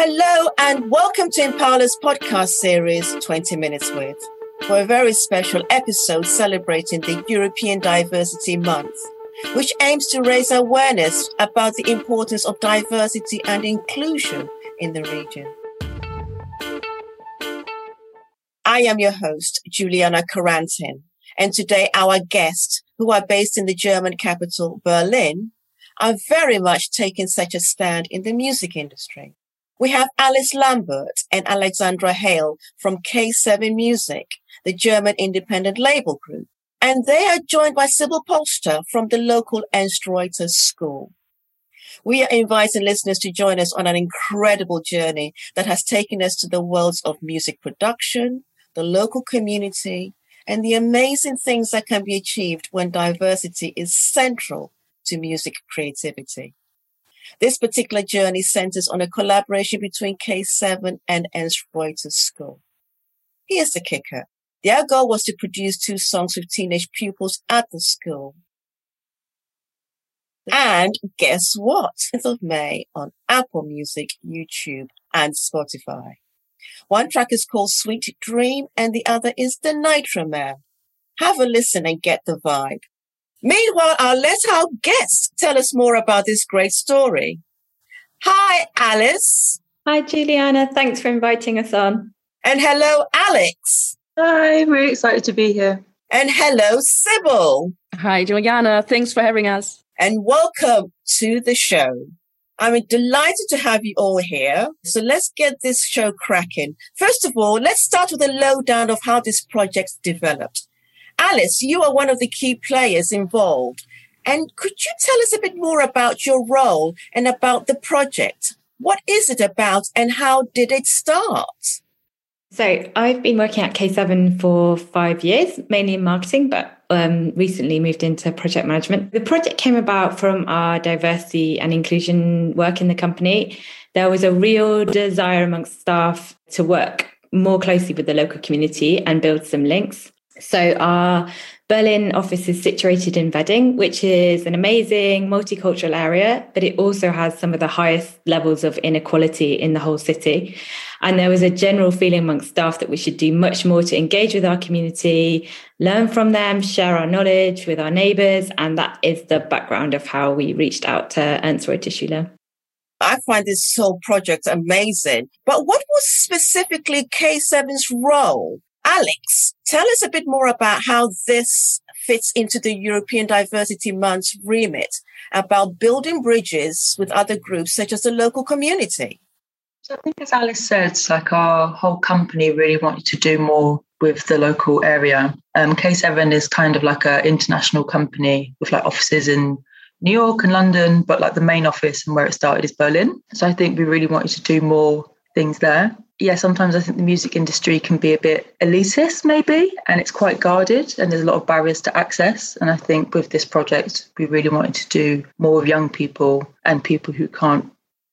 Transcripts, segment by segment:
Hello and welcome to Impala's podcast series, 20 Minutes With, for a very special episode celebrating the European Diversity Month, which aims to raise awareness about the importance of diversity and inclusion in the region. I am your host, Juliana Carantin, and today our guests, who are based in the German capital, Berlin, are very much taking such a stand in the music industry. We have Alice Lambert and Alexandra Hale from K7 Music, the German independent label group. And they are joined by Sybil Polster from the local Ernst Reuter School. We are inviting listeners to join us on an incredible journey that has taken us to the worlds of music production, the local community, and the amazing things that can be achieved when diversity is central to music creativity. This particular journey centers on a collaboration between K7 and Ernst Reuter School. Here's the kicker. Their goal was to produce 2 songs with teenage pupils at the school. And guess what? 5th of May on Apple Music, YouTube, and Spotify. One track is called Sweet Dream and the other is The Nitro Man. Have a listen and get the vibe. Meanwhile, I'll let our guests tell us more about this great story. Hi, Alice. Hi, Juliana. Thanks for inviting us on. And hello, Alex. Hi, we're excited to be here. And hello, Sybil. Hi, Juliana. Thanks for having us. And welcome to the show. I'm delighted to have you all here. So let's get this show cracking. First of all, let's start with a lowdown of how this project developed. Alice, you are one of the key players involved. And could you tell us a bit more about your role and about the project? What is it about and how did it start? So I've been working at K7 for 5 years, mainly in marketing, but recently moved into project management. The project came about from our diversity and inclusion work in the company. There was a real desire amongst staff to work more closely with the local community and build some links. So our Berlin office is situated in Wedding, which is an amazing multicultural area, but it also has some of the highest levels of inequality in the whole city. And there was a general feeling amongst staff that we should do much more to engage with our community, learn from them, share our knowledge with our neighbours. And that is the background of how we reached out to Ernst-Reuter-Schule. I find this whole project amazing. But what was specifically K7's role? Alex, tell us a bit more about how this fits into the European Diversity Month's remit about building bridges with other groups such as the local community. So I think as Alice said, it's like our whole company really wanted to do more with the local area. K7 is kind of like an international company with like offices in New York and London, but like the main office and where it started is Berlin. So I think we really wanted to do more things there. Yeah, sometimes I think the music industry can be a bit elitist maybe, and it's quite guarded and there's a lot of barriers to access. And I think with this project, we really wanted to do more with young people and people who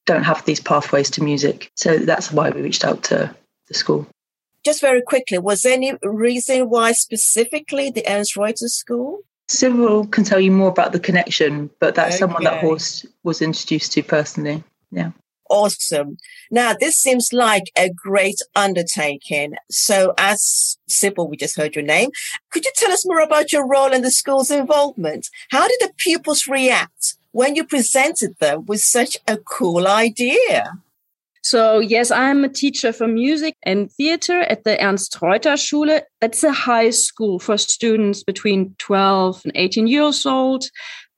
don't have these pathways to music. So that's why we reached out to the school. Just very quickly, was there any reason why specifically the Ernst Reuter School? Sybil can tell you more about the connection, but that's someone that Horst was introduced to personally, yeah. Awesome. Now, this seems like a great undertaking. So as Sybil, we just heard your name. Could you tell us more about your role and the school's involvement? How did the pupils react when you presented them with such a cool idea? So, yes, I'm a teacher for music and theater at the Ernst-Reuter-Schule. That's a high school for students between 12 and 18 years old.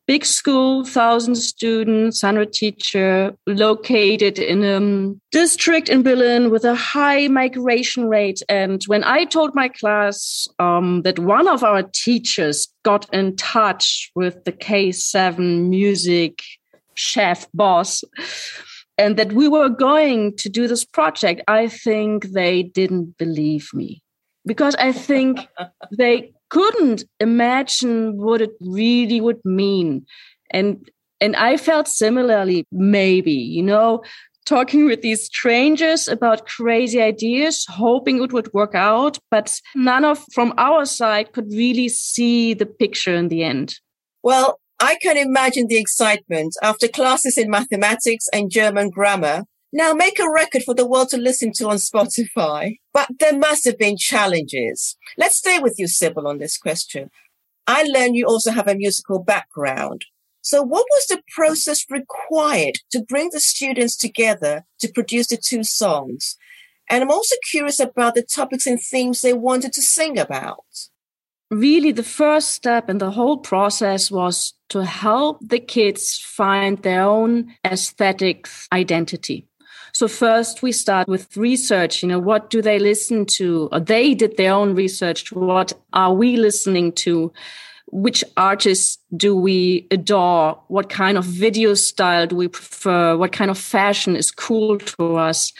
Big school, 1,000 students, 100 teacher, located in a district in Berlin with a high migration rate. And when I told my class that one of our teachers got in touch with the K7 music chef boss and that we were going to do this project, I think they didn't believe me because I think they couldn't imagine what it really would mean. And I felt similarly, maybe, you know, talking with these strangers about crazy ideas, hoping it would work out, but none from our side could really see the picture in the end. Well, I can imagine the excitement after classes in mathematics and German grammar. Now make a record for the world to listen to on Spotify. But there must have been challenges. Let's stay with you, Sybil, on this question. I learn you also have a musical background. So what was the process required to bring the students together to produce the two songs? And I'm also curious about the topics and themes they wanted to sing about. Really, the first step in the whole process was to help the kids find their own aesthetic identity. So first we start with research, what do they listen to? They did their own research. What are we listening to? Which artists do we adore? What kind of video style do we prefer? What kind of fashion is cool to us?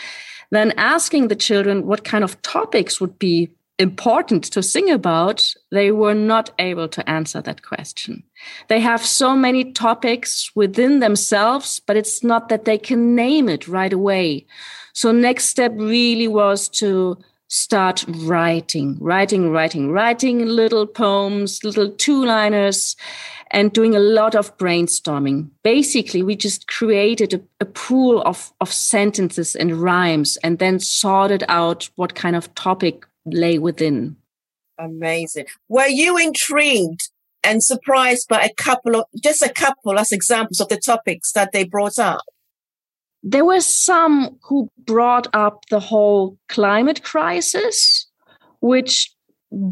Then asking the children what kind of topics would be important to sing about, they were not able to answer that question. They have so many topics within themselves, but it's not that they can name it right away. So next step really was to start writing little poems, little two-liners, and doing a lot of brainstorming. Basically, we just created a pool of sentences and rhymes and then sorted out what kind of topic lay within. Amazing. Were you intrigued and surprised by a couple as examples of the topics that they brought up? There were some who brought up the whole climate crisis, which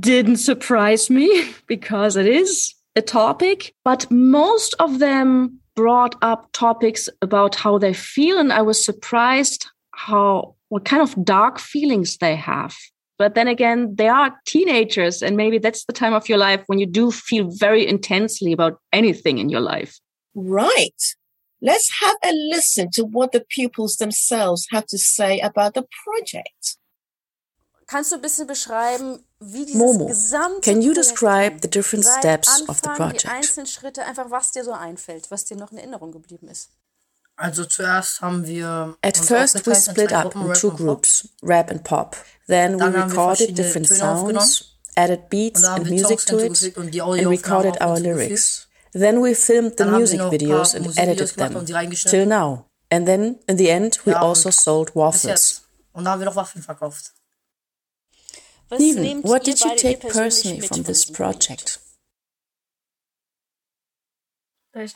didn't surprise me because it is a topic, but most of them brought up topics about how they feel, and I was surprised what kind of dark feelings they have. But then again, they are teenagers, and maybe that's the time of your life when you do feel very intensely about anything in your life. Right. Let's have a listen to what the pupils themselves have to say about the project. Momo, can you describe the different steps of the project? At first, we split up in two groups, rap and pop. Then we recorded different sounds, added beats and music to it, and recorded our lyrics. Then we filmed the music videos and edited them, till now. And then, in the end, we also sold waffles. Steven, what did you take personally from this project? That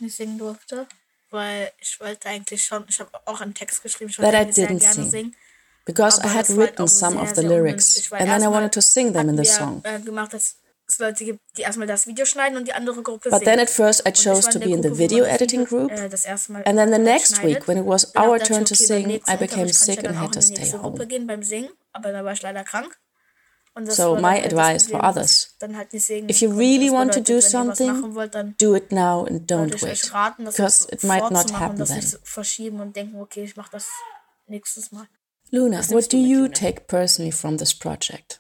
I didn't sing, because I had written some of the lyrics, and then I wanted to sing them in the song. But then at first I chose to be in the video editing group, and then the next week when it was our turn to sing, I became sick and had to stay home. So my advice for others, if you really want to do something, do it now and don't wait, because it might not happen then. Luna, what do you take personally from this project?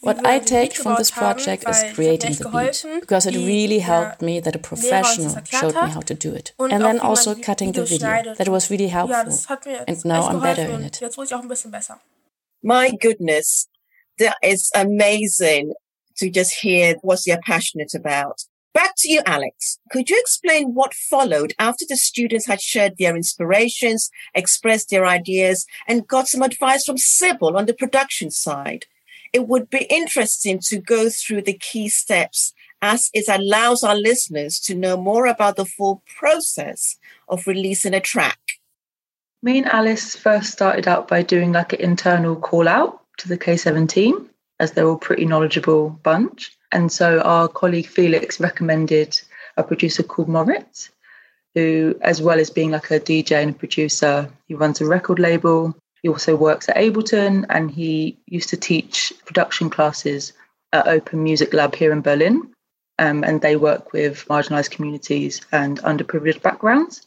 What I take from this project is creating the beat, because it really helped me that a professional showed me how to do it. And then also cutting the video, that was really helpful, and now I'm better in it. My goodness, that is amazing to just hear what you're passionate about. Back to you, Alex. Could you explain what followed after the students had shared their inspirations, expressed their ideas, and got some advice from Sybil on the production side? It would be interesting to go through the key steps, as it allows our listeners to know more about the full process of releasing a track. Me and Alice first started out by doing an internal call out to the K7 team, as they're all pretty knowledgeable bunch. And so our colleague Felix recommended a producer called Moritz, who, as well as being a DJ and a producer, he runs a record label. He also works at Ableton, and he used to teach production classes at Open Music Lab here in Berlin. And they work with marginalised communities and underprivileged backgrounds.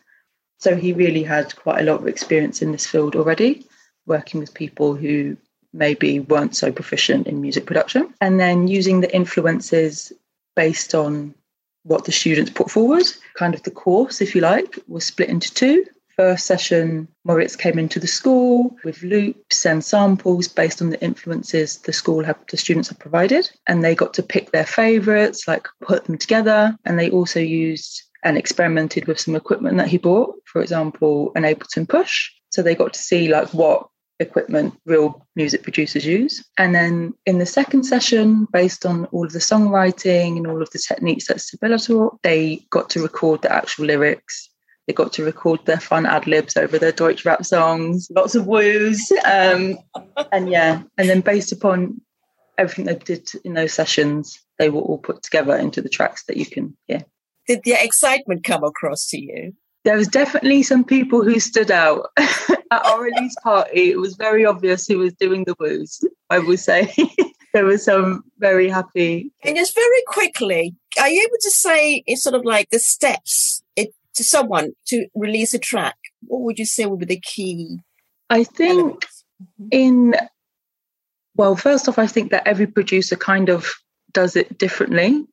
So he really had quite a lot of experience in this field already, working with people who maybe weren't so proficient in music production. And then using the influences based on what the students put forward, kind of the course, if you like, was split into two. First session, Moritz came into the school with loops and samples based on the influences the students had provided. And they got to pick their favourites, put them together. And they also used and experimented with some equipment that he bought, for example, an Ableton push. So they got to see like what equipment real music producers use. And then in the second session, based on all of the songwriting and all of the techniques that Sybil taught, they got to record the actual lyrics. They got to record their fun ad-libs over their Deutsch rap songs, lots of woos. And then based upon everything they did in those sessions, they were all put together into the tracks that you can hear. Did their excitement come across to you? There was definitely some people who stood out. At our release party, it was very obvious who was doing the woos, I would say. There were some very happy. And just very quickly, are you able to say it's sort of like the steps to someone to release a track? What would you say would be the key? I think elements? Well, first off, I think that every producer kind of does it differently.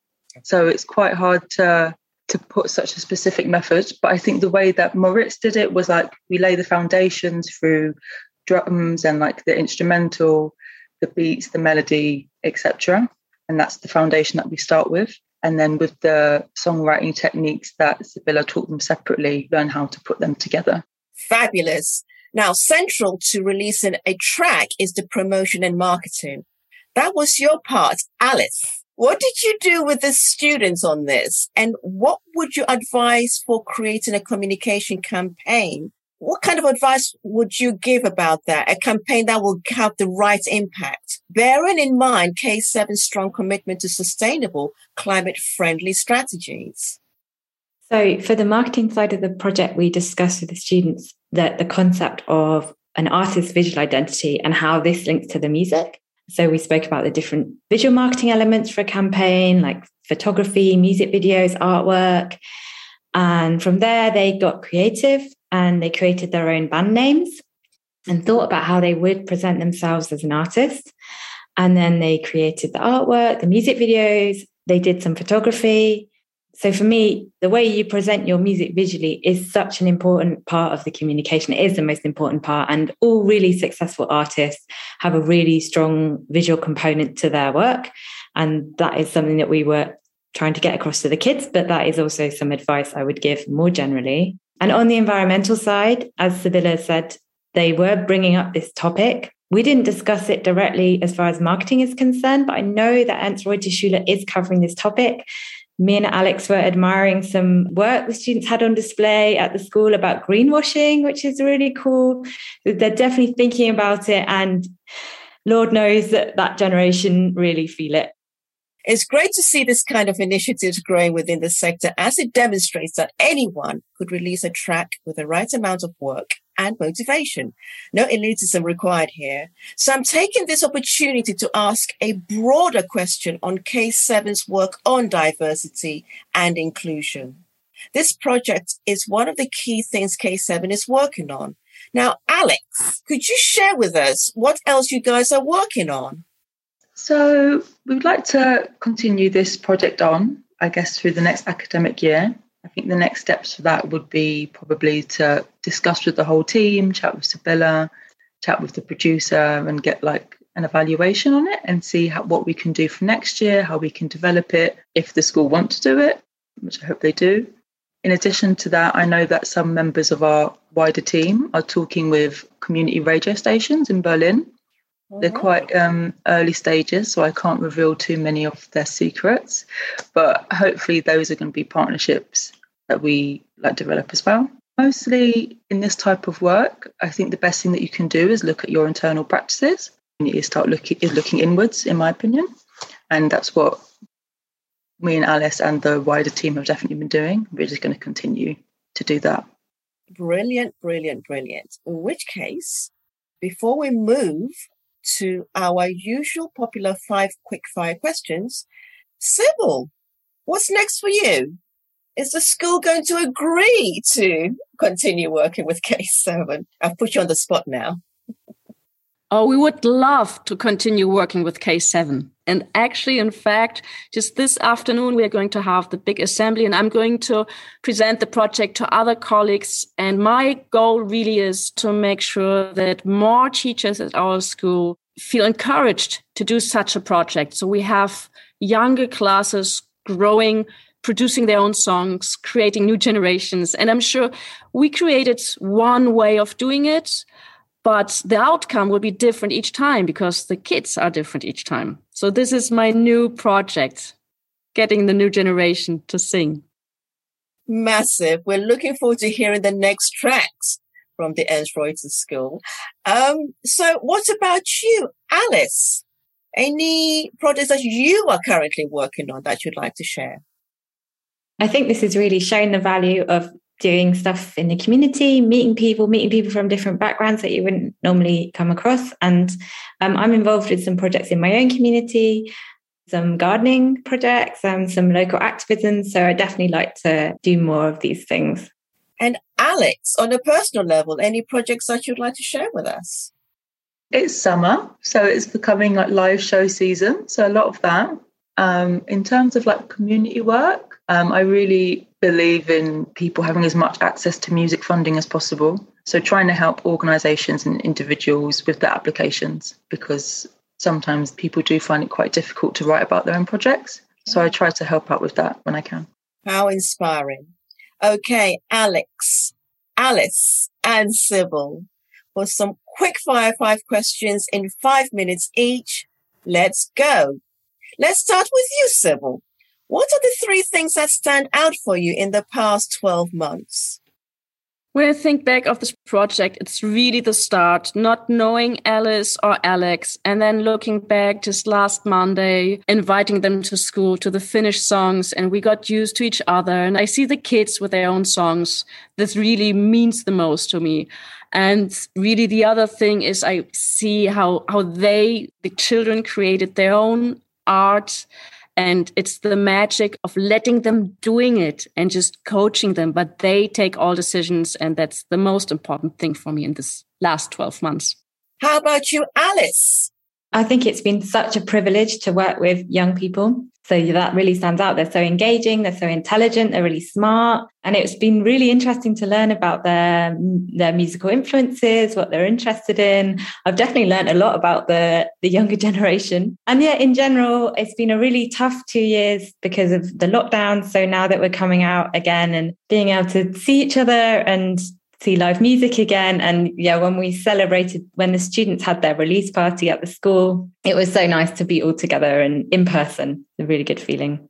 So it's quite hard to put such a specific method. But I think the way that Moritz did it was like we lay the foundations through drums and like the instrumental, the beats, the melody, etc. And that's the foundation that we start with. And then with the songwriting techniques that Sybil taught them separately, learn how to put them together. Fabulous. Now, central to releasing a track is the promotion and marketing. That was your part, Alice. What did you do with the students on this? And what would you advise for creating a communication campaign? What kind of advice would you give about that? A campaign that will have the right impact, bearing in mind K7's strong commitment to sustainable, climate-friendly strategies. So for the marketing side of the project, we discussed with the students that the concept of an artist's visual identity and how this links to the music. So we spoke about the different visual marketing elements for a campaign, like photography, music videos, artwork. And from there, they got creative and they created their own band names and thought about how they would present themselves as an artist. And then they created the artwork, the music videos, they did some photography. So for me, the way you present your music visually is such an important part of the communication. It is the most important part. And all really successful artists have a really strong visual component to their work. And that is something that we were trying to get across to the kids. But that is also some advice I would give more generally. And on the environmental side, as Sybil said, they were bringing up this topic. We didn't discuss it directly as far as marketing is concerned, but I know that Ernst-Reuter-Schule is covering this topic. Me and Alex were admiring some work the students had on display at the school about greenwashing, which is really cool. They're definitely thinking about it. And Lord knows that that generation really feel it. It's great to see this kind of initiatives growing within the sector, as it demonstrates that anyone could release a track with the right amount of work and motivation. No elitism required here. So I'm taking this opportunity to ask a broader question on K7's work on diversity and inclusion. This project is one of the key things K7 is working on. Now, Alex, could you share with us what else you guys are working on? So we would like to continue this project on, I guess, through the next academic year. I think the next steps for that would be probably to discuss with the whole team, chat with Sybil, chat with the producer and get like an evaluation on it and see what we can do for next year, how we can develop it, if the school want to do it, which I hope they do. In addition to that, I know that some members of our wider team are talking with community radio stations in Berlin. They're quite early stages, so I can't reveal too many of their secrets. But hopefully those are going to be partnerships that we develop as well. Mostly in this type of work, I think the best thing that you can do is look at your internal practices. You need to start looking inwards, in my opinion. And that's what me and Alice and the wider team have definitely been doing. We're just going to continue to do that. Brilliant, brilliant, brilliant. In which case, before we move to our usual popular 5 quickfire questions. Sybil, what's next for you? Is the school going to agree to continue working with K7? I've put you on the spot now. Oh, we would love to continue working with K7. And actually, in fact, just this afternoon, we are going to have the big assembly and I'm going to present the project to other colleagues. And my goal really is to make sure that more teachers at our school feel encouraged to do such a project. So we have younger classes growing producing their own songs, creating new generations. And I'm sure we created one way of doing it, but the outcome will be different each time because the kids are different each time. So this is my new project, getting the new generation to sing. Massive. We're looking forward to hearing the next tracks from the Ernst Reuter School. So what about you, Alice? Any projects that you are currently working on that you'd like to share? I think this is really showing the value of doing stuff in the community, meeting people from different backgrounds that you wouldn't normally come across. And I'm involved with some projects in my own community, some gardening projects and some local activism. So I definitely like to do more of these things. And Alex, on a personal level, any projects that you'd like to share with us? It's summer, so it's becoming like live show season. So a lot of that. In terms of like community work, I really believe in people having as much access to music funding as possible. So trying to help organisations and individuals with their applications, because sometimes people do find it quite difficult to write about their own projects. So I try to help out with that when I can. How inspiring. Okay, Alex, Alice and Sybil, for some quick fire 5 questions in 5 minutes each. Let's go. Let's start with you, Sybil. What are the 3 things that stand out for you in the past 12 months? When I think back of this project, it's really the start, not knowing Alice or Alex, and then looking back just last Monday, inviting them to school to the Finnish songs, and we got used to each other. And I see the kids with their own songs. This really means the most to me. And really the other thing is I see how the children created their own art, and it's the magic of letting them doing it and just coaching them, but they take all decisions, and that's the most important thing for me in this last 12 months. How about you, Alice? I think it's been such a privilege to work with young people. So that really stands out. They're so engaging, they're so intelligent, they're really smart. And it's been really interesting to learn about their musical influences, what they're interested in. I've definitely learned a lot about the younger generation. And yeah, in general, it's been a really tough 2 years because of the lockdown. So now that we're coming out again and being able to see each other and see live music again. And yeah, when the students had their release party at the school, it was so nice to be all together and in person. A really good feeling.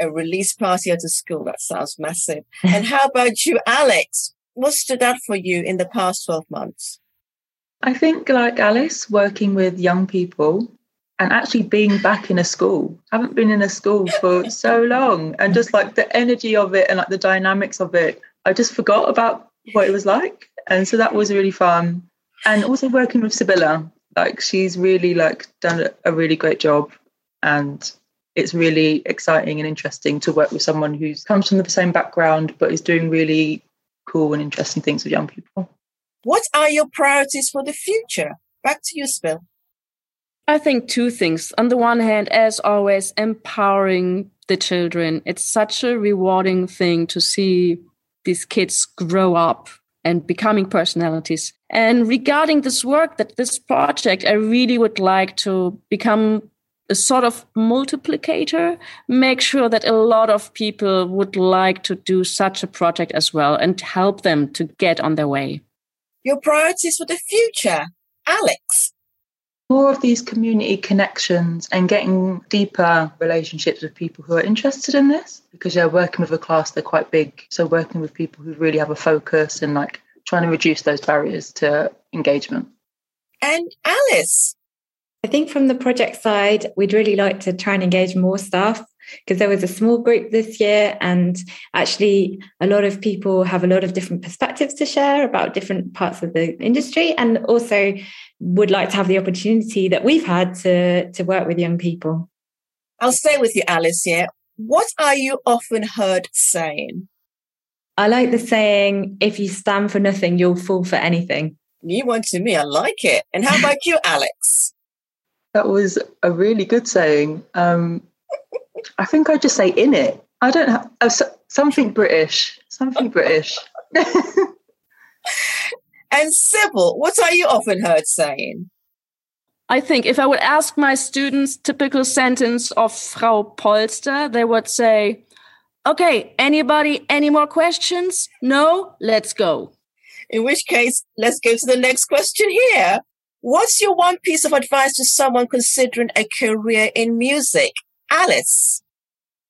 A release party at a school, that sounds massive. And how about you, Alex? What stood out for you in the past 12 months? I think, like Alice, working with young people and actually being back in a school. I haven't been in a school for so long. And just like the energy of it and like the dynamics of it, I just forgot about what it was like, and so that was really fun. And also working with Sybilla, like she's really like done a really great job, and it's really exciting and interesting to work with someone who comes from the same background but is doing really cool and interesting things with young people. What are your priorities for the future? Back to you, Sybil. I think 2 things. On the one hand, as always, empowering the children. It's such a rewarding thing to see these kids grow up and becoming personalities. And regarding this work, that this project, I really would like to become a sort of multiplicator, make sure that a lot of people would like to do such a project as well and help them to get on their way. Your priorities for the future, Alex? More of these community connections and getting deeper relationships with people who are interested in this, because you're working with a class, they're quite big. So working with people who really have a focus and like trying to reduce those barriers to engagement. And Alice? I think from the project side, we'd really like to try and engage more staff, because there was a small group this year and actually a lot of people have a lot of different perspectives to share about different parts of the industry, and also would like to have the opportunity that we've had to work with young people. I'll stay with you, Alice, here. What are you often heard saying? I like the saying, if you stand for nothing, you'll fall for anything. New one to me, I like it. And how about you, Alex? That was a really good saying. I think I just say in it. I don't have something British. And Sybil, what are you often heard saying? I think if I would ask my students typical sentence of Frau Polster, they would say, Okay, anybody, any more questions? No? Let's go. In which case, let's go to the next question here. What's your one piece of advice to someone considering a career in music? Alice?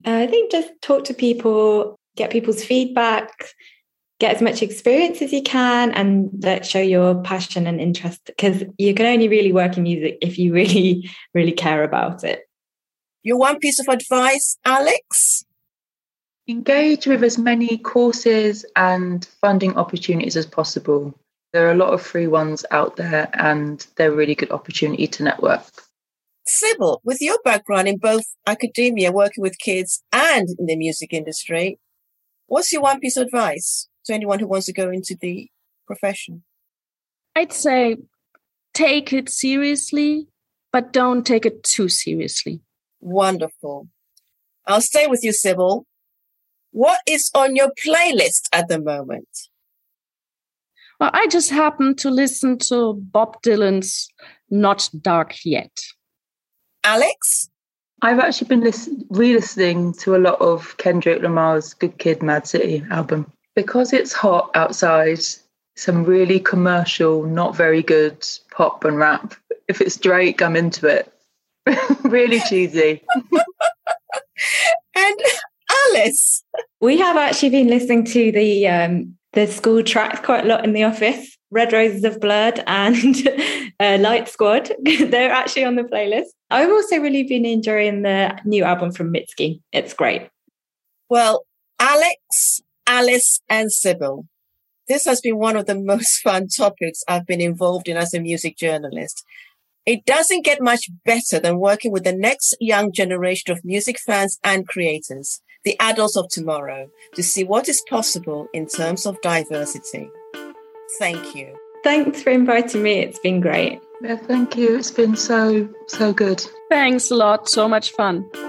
I think just talk to people, get people's feedback, get as much experience as you can, and show your passion and interest, because you can only really work in music if you really, really care about it. Your one piece of advice, Alex? Engage with as many courses and funding opportunities as possible. There are a lot of free ones out there, and they're a really good opportunity to network. Sybil, with your background in both academia, working with kids, and in the music industry, what's your one piece of advice to anyone who wants to go into the profession? I'd say take it seriously, but don't take it too seriously. Wonderful. I'll stay with you, Sybil. What is on your playlist at the moment? Well, I just happen to listen to Bob Dylan's Not Dark Yet. Alex? I've actually been re-listening to a lot of Kendrick Lamar's Good Kid, Mad City album. Because it's hot outside, some really commercial, not very good pop and rap. If it's Drake, I'm into it. Really cheesy. And Alice? We have actually been listening to the school tracks quite a lot in the office. Red Roses of Blood and Light Squad. They're actually on the playlist. I've also really been enjoying the new album from Mitski. It's great. Well, Alex, Alice and Sybil, this has been one of the most fun topics I've been involved in as a music journalist. It doesn't get much better than working with the next young generation of music fans and creators, the adults of tomorrow, to see what is possible in terms of diversity. Thank you. Thanks for inviting me. It's been great. Yeah, thank you. It's been so good. Thanks a lot. So much fun.